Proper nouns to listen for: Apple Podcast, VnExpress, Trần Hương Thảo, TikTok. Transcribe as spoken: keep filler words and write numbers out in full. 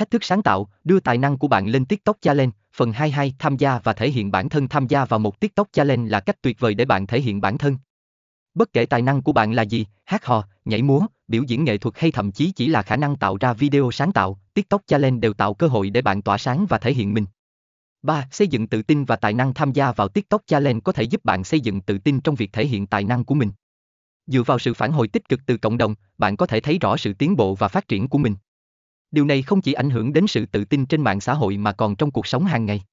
Thách thức sáng tạo, đưa tài năng của bạn lên TikTok Challenge, phần hai mươi hai, tham gia và thể hiện bản thân. Tham gia vào một TikTok Challenge là cách tuyệt vời để bạn thể hiện bản thân. Bất kể tài năng của bạn là gì, hát hò, nhảy múa, biểu diễn nghệ thuật hay thậm chí chỉ là khả năng tạo ra video sáng tạo, TikTok Challenge đều tạo cơ hội để bạn tỏa sáng và thể hiện mình. ba. Xây dựng tự tin và tài năng. Tham gia vào TikTok Challenge có thể giúp bạn xây dựng tự tin trong việc thể hiện tài năng của mình. Dựa vào sự phản hồi tích cực từ cộng đồng, bạn có thể thấy rõ sự tiến bộ và phát triển của mình. Điều này không chỉ ảnh hưởng đến sự tự tin trên mạng xã hội mà còn trong cuộc sống hàng ngày.